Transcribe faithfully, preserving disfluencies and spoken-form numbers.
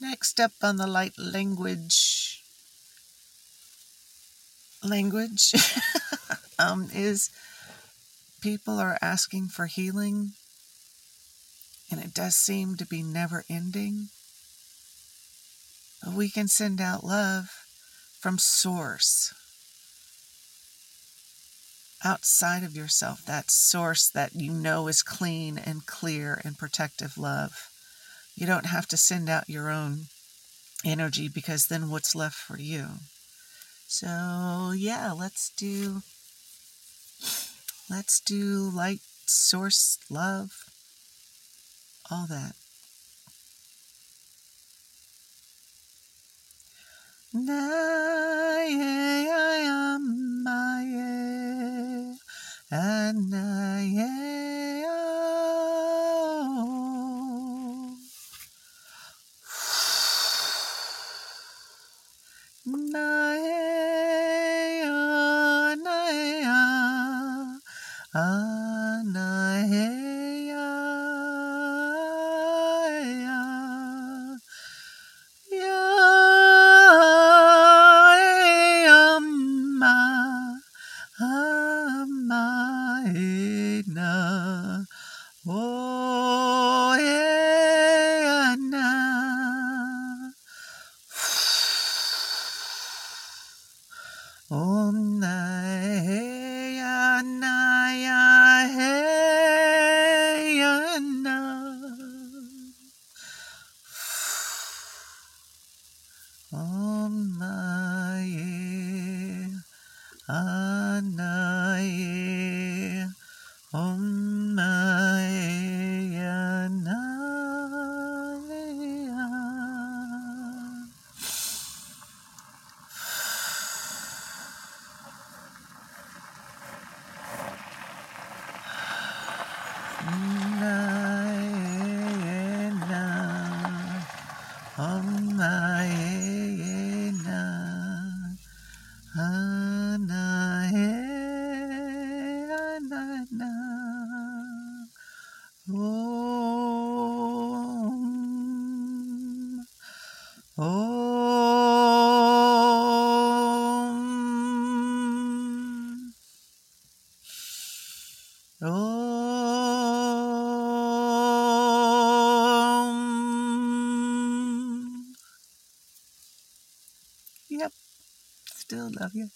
Next up on the light language language um, is people are asking for healing, and it does seem to be never ending. We can send out love from source, outside of yourself, that source that you know is clean and clear and protective love. You don't have to send out your own energy, because then what's left for you? So yeah, let's do, let's do light, source, love, all that. Love you.